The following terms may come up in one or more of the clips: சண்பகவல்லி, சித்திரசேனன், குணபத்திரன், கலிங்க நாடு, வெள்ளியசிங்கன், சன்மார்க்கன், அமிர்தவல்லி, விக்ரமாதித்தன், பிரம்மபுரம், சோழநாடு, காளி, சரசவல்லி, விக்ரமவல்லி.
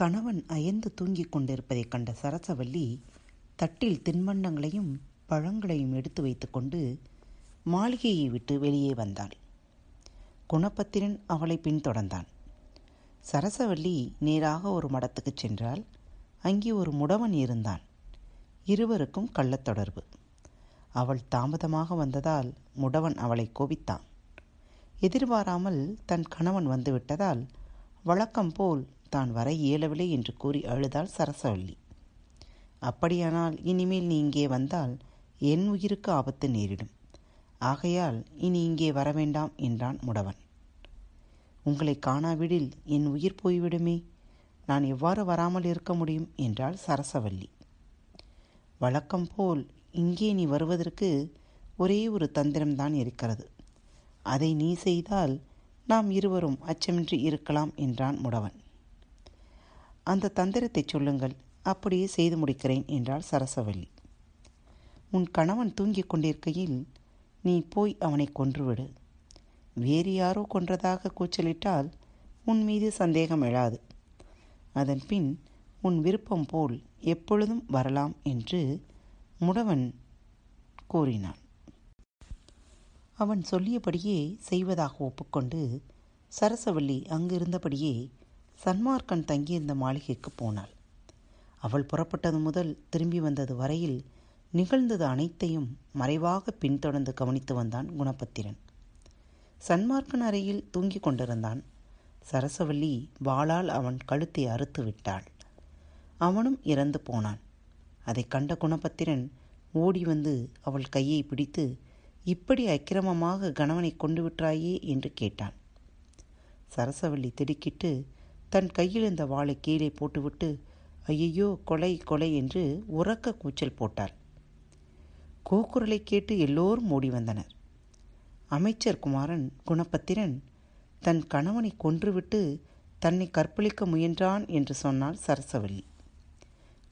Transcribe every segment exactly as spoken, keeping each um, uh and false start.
கணவன் அயர்ந்து தூங்கிக் கொண்டிருப்பதை கண்ட சரசவல்லி தட்டில் தின்பண்டங்களையும் பழங்களையும் எடுத்து வைத்துக்கொண்டு மாளிகையை விட்டு வெளியே வந்தாள். குணபத்திரன் அவளை பின்தொடர்ந்தான். சரசவல்லி நேராக ஒரு மடத்துக்கு சென்றால் அங்கே ஒரு முடவன் இருந்தான். இருவருக்கும் கள்ளத்தொடர்பு. அவள் தாமதமாக வந்ததால் முடவன் அவளை கோபித்தான். எதிர்பாராமல் தன் கணவன் வந்துவிட்டதால் வழக்கம் போல் தான் வர இயலவில்லை என்று கூறி அழுதாள் சரசவல்லி. அப்படியானால் இனிமேல் நீ இங்கே வந்தால் என் உயிருக்கு ஆபத்து நேரிடும், ஆகையால் இனி இங்கே வரவேண்டாம் என்றான் முடவன். உங்களை காணாவிடில் என் உயிர் போய்விடுமே, நான் எவ்வாறு வராமல் இருக்க முடியும் என்றாள் சரசவல்லி. வழக்கம் போல் இங்கே நீ வருவதற்கு ஒரே ஒரு தந்திரம்தான் இருக்கிறது, அதை நீ செய்தால் நாம் இருவரும் அச்சமின்றி இருக்கலாம் என்றான் முடவன். அந்த தந்திரத்தை சொல்லுங்கள், அப்படியே செய்து முடிக்கிறேன் என்றாள் சரசவல்லி. உன் கணவன் தூங்கிக் கொண்டிருக்கையில் நீ போய் அவனை கொன்றுவிடு. வேறு யாரோ கொன்றதாக கூச்சலிட்டால் உன் மீது சந்தேகம் எழாது. அதன் பின் உன் விருப்பம் போல் எப்பொழுதும் வரலாம் என்று முடவன் கூறினான். அவன் சொல்லியபடியே செய்வதாக ஒப்புக்கொண்டு சரசவல்லி அங்கிருந்தபடியே சன்மார்க்கன் தங்கியிருந்த மாளிகைக்கு போனாள். அவள் புறப்பட்டது முதல் திரும்பி வந்தது வரையில் நிகழ்ந்தது அனைத்தையும் மறைவாக பின்தொடர்ந்து கவனித்து வந்தான் குணபத்திரன். சன்மார்க்கன் அறையில் தூங்கி கொண்டிருந்தான். சரசவல்லி வாளால் அவன் கழுத்தை அறுத்து விட்டாள். அவனும் இறந்து போனான். அதை கண்ட குணபத்திரன் ஓடி வந்து அவள் கையை பிடித்து, இப்படி அக்கிரமமாக கணவனை கொண்டு விட்டாயே என்று கேட்டான். சரசவல்லி திடுக்கிட்டு தன் கையில் இருந்த வாளை கீழே போட்டுவிட்டு ஐயையோ கொலை கொலை என்று உரக்க கூச்சல் போட்டாள். கூக்குரலை கேட்டு எல்லோரும் ஓடி வந்தனர். அமைச்சர் குமாரன் குணபத்திரன் தன் கணவனை கொன்றுவிட்டு தன்னை கற்பழிக்க முயன்றான் என்று சொன்னாள் சரசவல்லி.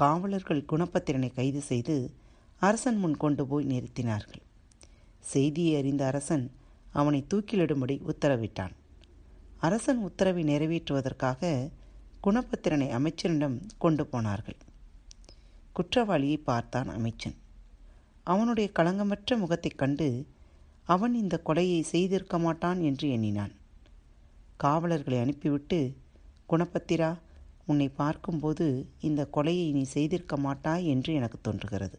காவலர்கள் குணபத்திரனை கைது செய்து அரசன் முன் கொண்டு போய் நிறுத்தினார்கள். செய்தியை அறிந்த அரசன் அவனை தூக்கிலிடும்படி உத்தரவிட்டான். அரசன் உத்தரவை நிறைவேற்றுவதற்காக குணபத்திரனை அமைச்சனிடம் கொண்டு போனார்கள். குற்றவாளியை பார்த்தான் அமைச்சன். அவனுடைய களங்கமற்ற முகத்தைக் கண்டு அவன் இந்த கொலையை செய்திருக்க மாட்டான் என்று எண்ணினான். காவலர்களை அனுப்பிவிட்டு, குணபத்திரா, உன்னை பார்க்கும்போது இந்த கொலையை நீ செய்திருக்க மாட்டாய் என்று எனக்கு தோன்றுகிறது.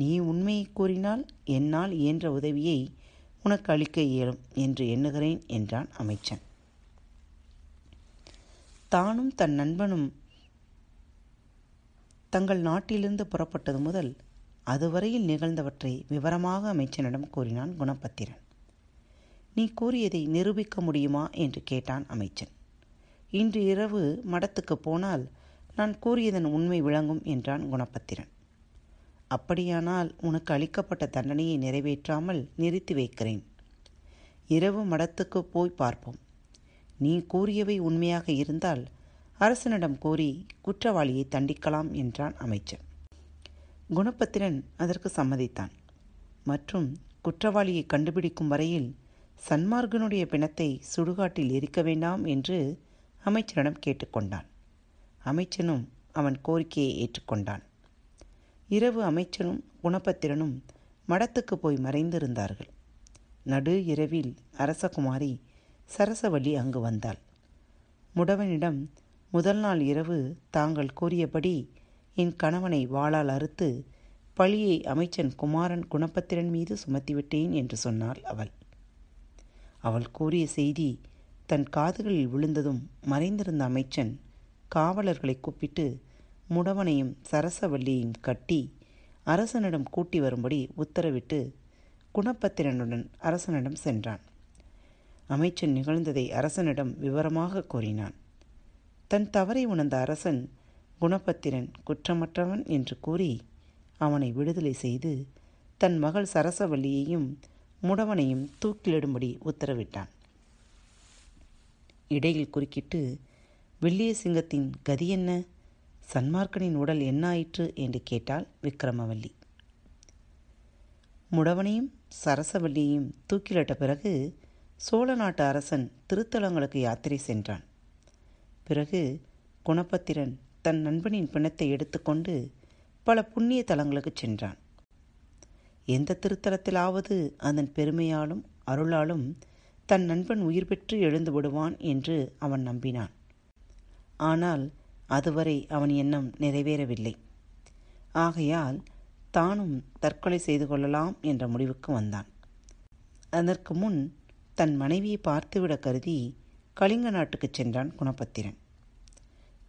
நீ உண்மையை கூறினால் என்னால் இயன்ற உதவியை உனக்கு அளிக்க இயலும் என்று எண்ணுகிறேன் என்றான் அமைச்சன். தானும் தன் நண்பனும் தங்கள் நாட்டிலிருந்து புறப்பட்டது முதல் அதுவரையில் நிகழ்ந்தவற்றை விவரமாக அமைச்சனிடம் கூறினான் குணபத்திரன். நீ கூறியதை நிரூபிக்க முடியுமா என்று கேட்டான் அமைச்சன். இன்று இரவு மடத்துக்கு போனால் நான் கூறியதன் உண்மை விளங்கும் என்றான் குணபத்திரன். அப்படியானால் உனக்கு அளிக்கப்பட்ட தண்டனையை நிறைவேற்றாமல் நிறுத்தி வைக்கிறேன். இரவு மடத்துக்கு போய் பார்ப்போம். நீ கூறியவை உண்மையாக இருந்தால் அரசனிடம் கூறி குற்றவாளியை தண்டிக்கலாம் என்றான் அமைச்சன். குணபத்திரன் அதற்கு சம்மதித்தான். மற்றும் குற்றவாளியை கண்டுபிடிக்கும் வரையில் சன்மார்க்கனுடைய பிணத்தை சுடுகாட்டில் எரிக்க வேண்டாம் என்று அமைச்சனிடம் கேட்டுக்கொண்டான். அமைச்சனும் அவன் கோரிக்கையை ஏற்றுக்கொண்டான். இரவு அமைச்சனும் குணபத்திரனும் மடத்துக்கு போய் மறைந்திருந்தார்கள். நடு இரவில் அரசகுமாரி சரசவல்லி அங்கு வந்தாள். முடவனிடம் முதல் நாள் இரவு தாங்கள் கூறியபடி என் கணவனை வாளால் அறுத்து பழியை அமைச்சன் குமாரன் குணபத்திரன் மீது சுமத்திவிட்டேன் என்று சொன்னாள் அவள். அவள் கூறிய செய்தி தன் காதுகளில் விழுந்ததும் மறைந்திருந்த அமைச்சன் காவலர்களை கூப்பிட்டு முடவனையும் சரசவல்லியையும் கட்டி அரசனிடம் கூட்டி வரும்படி உத்தரவிட்டு குணபத்திரனுடன் அரசனிடம் சென்றான். அமைச்சன் நிகழ்ந்ததை அரசனிடம் விவரமாக கூறினான். தன் தவறை உணர்ந்த அரசன் குணபத்திரன் குற்றமற்றவன் என்று கூறி அவனை விடுதலை செய்து தன் மகள் சரசவல்லியையும் முடவனையும் தூக்கிலிடும்படி உத்தரவிட்டான். இடையில் குறுக்கிட்டு, வெள்ளிய சிங்கத்தின் கதி என்ன, சன்மார்க்கனின் உடல் என்னாயிற்று என்று கேட்டாள் விக்ரமவல்லி. முடவனையும் சரசவல்லியையும் தூக்கிலிட்ட பிறகு சோழநாட்டு அரசன் திருத்தலங்களுக்கு யாத்திரை சென்றான். பிறகு குணபத்திரன் தன் நண்பனின் பிணத்தை எடுத்துக்கொண்டு பல புண்ணிய தலங்களுக்கு சென்றான். எந்த திருத்தலத்திலாவது அதன் பெருமையாலும் அருளாலும் தன் நண்பன் உயிர் பெற்று எழுந்து விடுவான் என்று அவன் நம்பினான். ஆனால் அதுவரை அவன் எண்ணம் நிறைவேறவில்லை. ஆகையால் தானும் தற்கொலை செய்து கொள்ளலாம் என்ற முடிவுக்கு வந்தான். அதற்கு முன் தன் மனைவியை பார்த்துவிட கருதி கலிங்க நாட்டுக்கு சென்றான் குணபத்திரன்.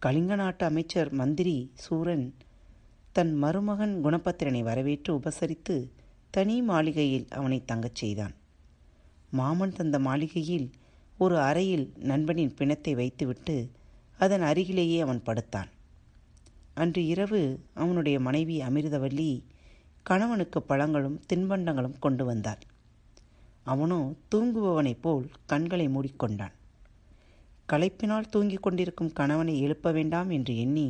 கலிங்க நாட்டு அமைச்சர் மந்திரி சூரன் தன் மருமகன் குணபத்திரனை வரவேற்று உபசரித்து தனி மாளிகையில் அவனை தங்கச் செய்தான். மாமன் தந்த மாளிகையில் ஒரு அறையில் நண்பனின் பிணத்தை வைத்துவிட்டு அதன் அருகிலேயே அவன் படுத்தான். அன்று இரவு அவனுடைய மனைவி அமிர்தவல்லி கணவனுக்கு பழங்களும் தின்பண்டங்களும் கொண்டு வந்தாள். அவனோ தூங்குபவனைப் போல் கண்களை மூடிக்கொண்டான். களைப்பினால் தூங்கிக் கொண்டிருக்கும் கணவனை எழுப்ப வேண்டாம் என்று எண்ணி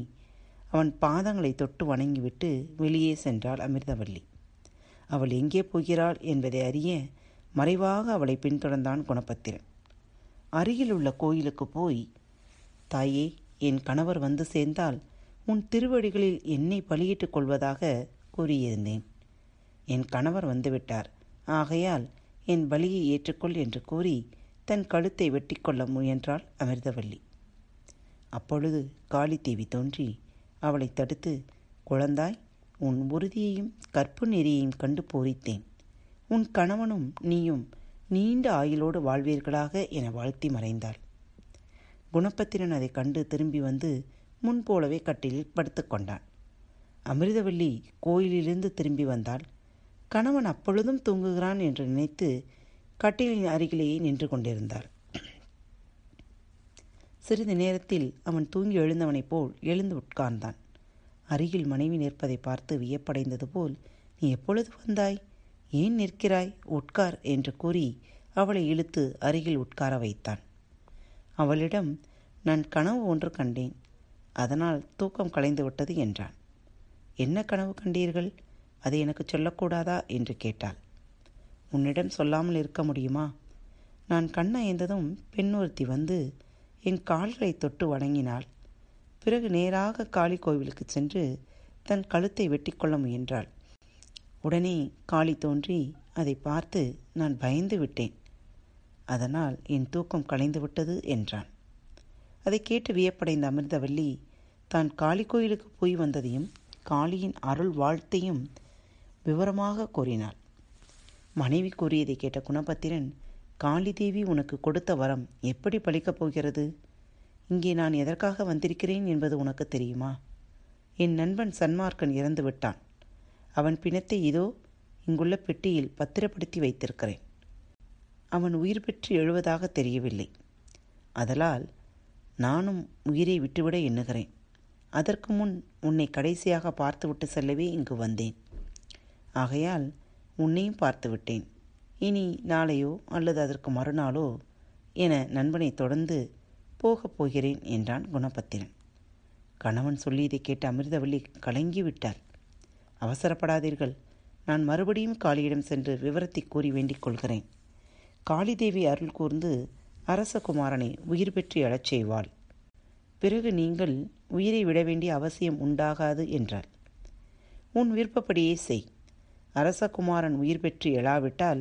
அவன் பாதங்களை தொட்டு வணங்கிவிட்டு வெளியே சென்றாள் அமிர்தவல்லி. அவள் எங்கே போகிறாள் என்பதை அறிய மறைவாக அவளை பின்தொடர்ந்தான் குணபத்திரன். அருகில் உள்ள கோயிலுக்கு போய், தாயே, என் கணவர் வந்து சேர்ந்தால் உன் திருவடிகளில் என்னை பலியிட்டுக் கொள்வதாக கூறியிருந்தேன். என் கணவர் வந்துவிட்டார், ஆகையால் என் பலியை ஏற்றுக்கொள் என்று கூறி தன் கழுத்தை வெட்டிக்கொள்ள முயன்றாள் அமிர்தவல்லி. அப்பொழுது காளிதேவி தோன்றி அவளை தடுத்து, குழந்தாய், உன் உறுதியையும் கற்பு நெறியையும் கண்டு பூரித்தேன். உன் கணவனும் நீயும் நீண்ட ஆயுளோடு வாழ்வீர்களாக என வாழ்த்தி மறைந்தாள். குணபத்திரன் அதை கண்டு திரும்பி வந்து முன்போலவே கட்டிலில் படுத்துக்கொண்டான். அமிர்தவல்லி கோயிலிலிருந்து திரும்பி வந்தாள். கணவன் அப்பொழுதும் தூங்குகிறான் என்று நினைத்து கட்டிலின் அருகிலேயே நின்று கொண்டிருந்தாள். சிறிது நேரத்தில் அவன் தூங்கி எழுந்தவனைப் போல் எழுந்து உட்கார்ந்தான். அருகில் மனைவி நிற்பதை பார்த்து வியப்படைந்தது போல், நீ எப்பொழுது வந்தாய்? ஏன் நிற்கிறாய்? உட்கார் என்று கூறி அவளை இழுத்து அருகில் உட்கார வைத்தான். அவளிடம், நான் கனவு ஒன்று கண்டேன், அதனால் தூக்கம் கலைந்துவிட்டது என்றான். என்ன கனவு கண்டீர்கள்? அதை எனக்கு சொல்லக்கூடாதா என்று கேட்டாள். உன்னிடம் சொல்லாமல் இருக்க முடியுமா? நான் கண்ணை ஐந்ததும் பெண்ணொருத்தி வந்து என் கால்களை தொட்டு வணங்கினாள். பிறகு நேராக காளி கோவிலுக்கு சென்று தன் கழுத்தை வெட்டிக்கொள்ள முயன்றாள். உடனே காளி தோன்றி அதை பார்த்து நான் பயந்து விட்டேன், அதனால் என் தூக்கம் கலைந்துவிட்டது என்றான். அதை கேட்டு வியப்படைந்த அமிர்தவல்லி தான் காளி கோயிலுக்கு போய் வந்ததையும் காளியின் அருள் வாழ்த்தையும் விவரமாக கூறினாள். மனைவி கூறியதை கேட்ட குணபத்திரன், காளிதேவி உனக்கு கொடுத்த வரம் எப்படி பலிக்கப் போகிறது? இங்கே நான் எதற்காக வந்திருக்கிறேன் என்பது உனக்கு தெரியுமா? என் நண்பன் சன்மார்க்கன் இறந்து விட்டான். அவன் பிணத்தை இதோ இங்குள்ள பெட்டியில் பத்திரப்படுத்தி வைத்திருக்கிறேன். அவன் உயிர் பெற்று எழுவதாக தெரியவில்லை, அதலால் நானும் உயிரை விட்டுவிட எண்ணுகிறேன். அதற்கு முன் உன்னை கடைசியாக பார்த்துவிட்டு செல்லவே இங்கு வந்தேன். ஆகையால் உன்னையும் பார்த்துவிட்டேன். இனி நாளையோ அல்லது அதற்கு மறுநாளோ என நண்பனை தொடர்ந்து போகப் போகிறேன் என்றான் குணபத்திரன். கணவன் சொல்லி இதை கேட்ட அமிர்தவல்லி கலங்கிவிட்டாள். அவசரப்படாதீர்கள், நான் மறுபடியும் காளியிடம் சென்று விவரத்தை கூறி வேண்டிக் கொள்கிறேன். காளிதேவி அருள் கூர்ந்து அரசகுமாரனை உயிர் பெற்று எழச் செய்வாள். பிறகு நீங்கள் உயிரை விட வேண்டிய அவசியம் உண்டாகாது என்றாள். உன் விருப்பப்படியே செய். அரசகுமாரன் உயிர் பெற்று எழாவிட்டால்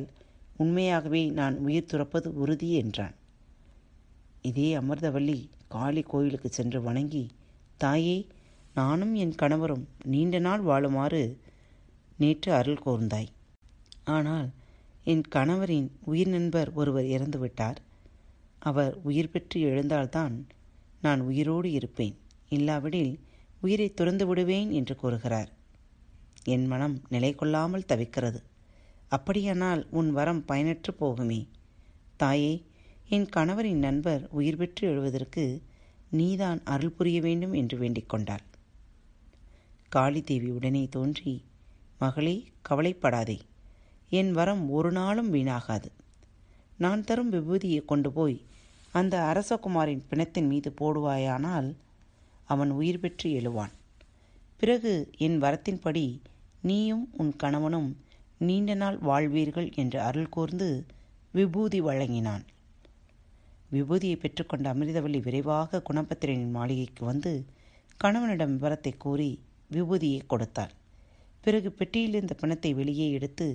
உண்மையாகவே நான் உயிர் துறப்பது உறுதி என்றான். இதே அமிர்தவல்லி காளி கோயிலுக்கு சென்று வணங்கி, தாயே, நானும் என் கணவரும் நீண்ட நாள் வாழுமாறு நேற்று அருள் கூர்ந்தாய். ஆனால் என் கணவரின் உயிர் நண்பர் ஒருவர் இறந்துவிட்டார். அவர் உயிர் பெற்று எழுந்தால்தான் நான் உயிரோடு இருப்பேன், இல்லாவிடில் உயிரை துறந்து விடுவேன் என்று கூறுகிறார். என் மனம் நிலை கொள்ளாமல் தவிக்கிறது. அப்படியானால் உன் வரம் பயனற்று போகுமே. தாயே, என் கணவரின் நண்பர் உயிர் பெற்று எழுவதற்கு நீதான் அருள் புரிய வேண்டும் என்று வேண்டிக் கொண்டாள். காளிதேவி உடனே தோன்றி, மகளே, கவலைப்படாதே. என் வரம் ஒரு நாளும் வீணாகாது. நான் தரும் விபூதியை கொண்டு போய் அந்த அரசகுமாரின் பிணத்தின் மீது போடுவாயானால் அவன் உயிர் பெற்று எழுவான். பிறகு என் வரத்தின்படி நீயும் உன் கணவனும் நீண்ட நாள் வாழ்வீர்கள் என்று அருள் கூர்ந்து விபூதி வழங்கினான். விபூதியை பெற்றுக்கொண்ட அமிர்தவல்லி விரைவாக குணபத்திரனின் மாளிகைக்கு வந்து கணவனிடம் விவரத்தை கூறி விபூதியை கொடுத்தார். பிறகு பெட்டியில் இருந்த பணத்தை வெளியே எடுத்து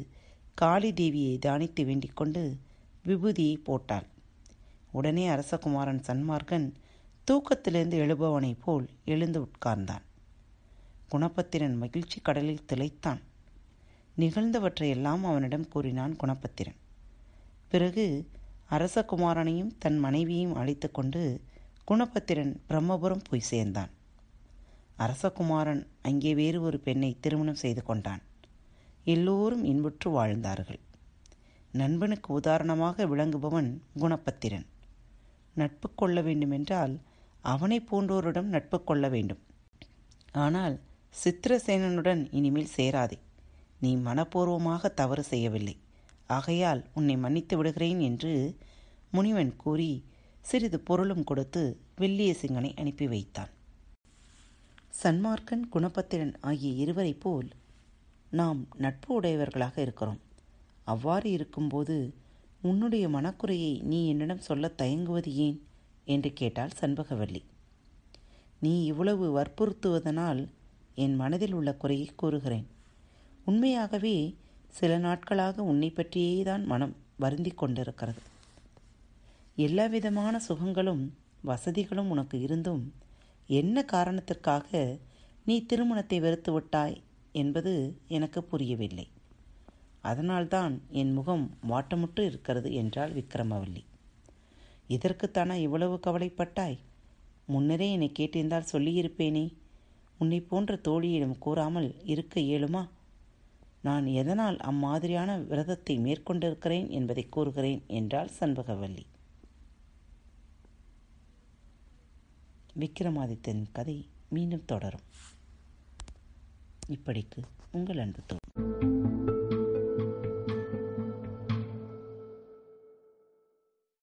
காளி தேவியை தானித்து வேண்டிக் கொண்டு விபூதியை போட்டாள். உடனே அரசகுமாரன் சன்மார்க்கன் தூக்கத்திலிருந்து எழுபவனைப் போல் எழுந்து உட்கார்ந்தான். குணபத்திரன் மகிழ்ச்சி கடலில் திளைத்தான். நிகழ்ந்தவற்றையெல்லாம் அவனிடம் கூறினான் குணபத்திரன். பிறகு அரசகுமாரனையும் தன் மனைவியையும் அழைத்து கொண்டு குணபத்திரன் பிரம்மபுரம் போய் சேர்ந்தான். அரசகுமாரன் அங்கே வேறு ஒரு பெண்ணை திருமணம் செய்து கொண்டான். எல்லோரும் இன்புற்று வாழ்ந்தார்கள். நண்பனுக்கு உதாரணமாக விளங்குபவன் குணபத்திரன். நட்பு கொள்ள வேண்டுமென்றால் அவனை போன்றோரிடம் நட்பு கொள்ள வேண்டும். ஆனால் சித்திரசேனனுடன் இனிமேல் சேராதே. நீ மனப்பூர்வமாக தவறு செய்யவில்லை, ஆகையால் உன்னை மன்னித்து விடுகிறேன் என்று முனிவன் கூறி சிறிது பொருளும் கொடுத்து வெள்ளியசிங்கனை அனுப்பி வைத்தான். சன்மார்க்கன் குணபத்திரன் ஆகிய இருவரை போல் நாம் நட்பு உடையவர்களாக இருக்கிறோம். அவ்வாறு இருக்கும்போது உன்னுடைய மனக்குறையை நீ என்னிடம் சொல்ல தயங்குவது ஏன் என்று கேட்டாள் சண்பகவல்லி. நீ இவ்வளவு வற்புறுத்துவதனால் என் மனதில் உள்ள குறையை கூறுகிறேன். உண்மையாகவே சில நாட்களாக உன்னை பற்றியே தான் மனம் வருந்தி கொண்டிருக்கிறது. எல்லாவிதமான சுகங்களும் வசதிகளும் உனக்கு இருந்தும் என்ன காரணத்திற்காக நீ திருமணத்தை வெறுத்து விட்டாய் என்பது எனக்கு புரியவில்லை. அதனால்தான் என் முகம் வாட்டமுற்று இருக்கிறது என்றாள் விக்ரமவல்லி. இதற்குத்தானா இவ்வளவு கவலைப்பட்டாய்? முன்னரே என்னை கேட்டிருந்தால் சொல்லியிருப்பேனே. உன்னை போன்ற தோழியிடம் கூறாமல் இருக்க இயலுமா? நான் எதனால் அம்மாதிரியான விரதத்தை மேற்கொண்டிருக்கிறேன் என்பதை கூறுகிறேன் என்றாள் சண்பகவல்லி. விக்ரமாதித்தன் கதை மீண்டும் தொடரும். இப்படிக்கு உங்கள் அன்பு தோழி.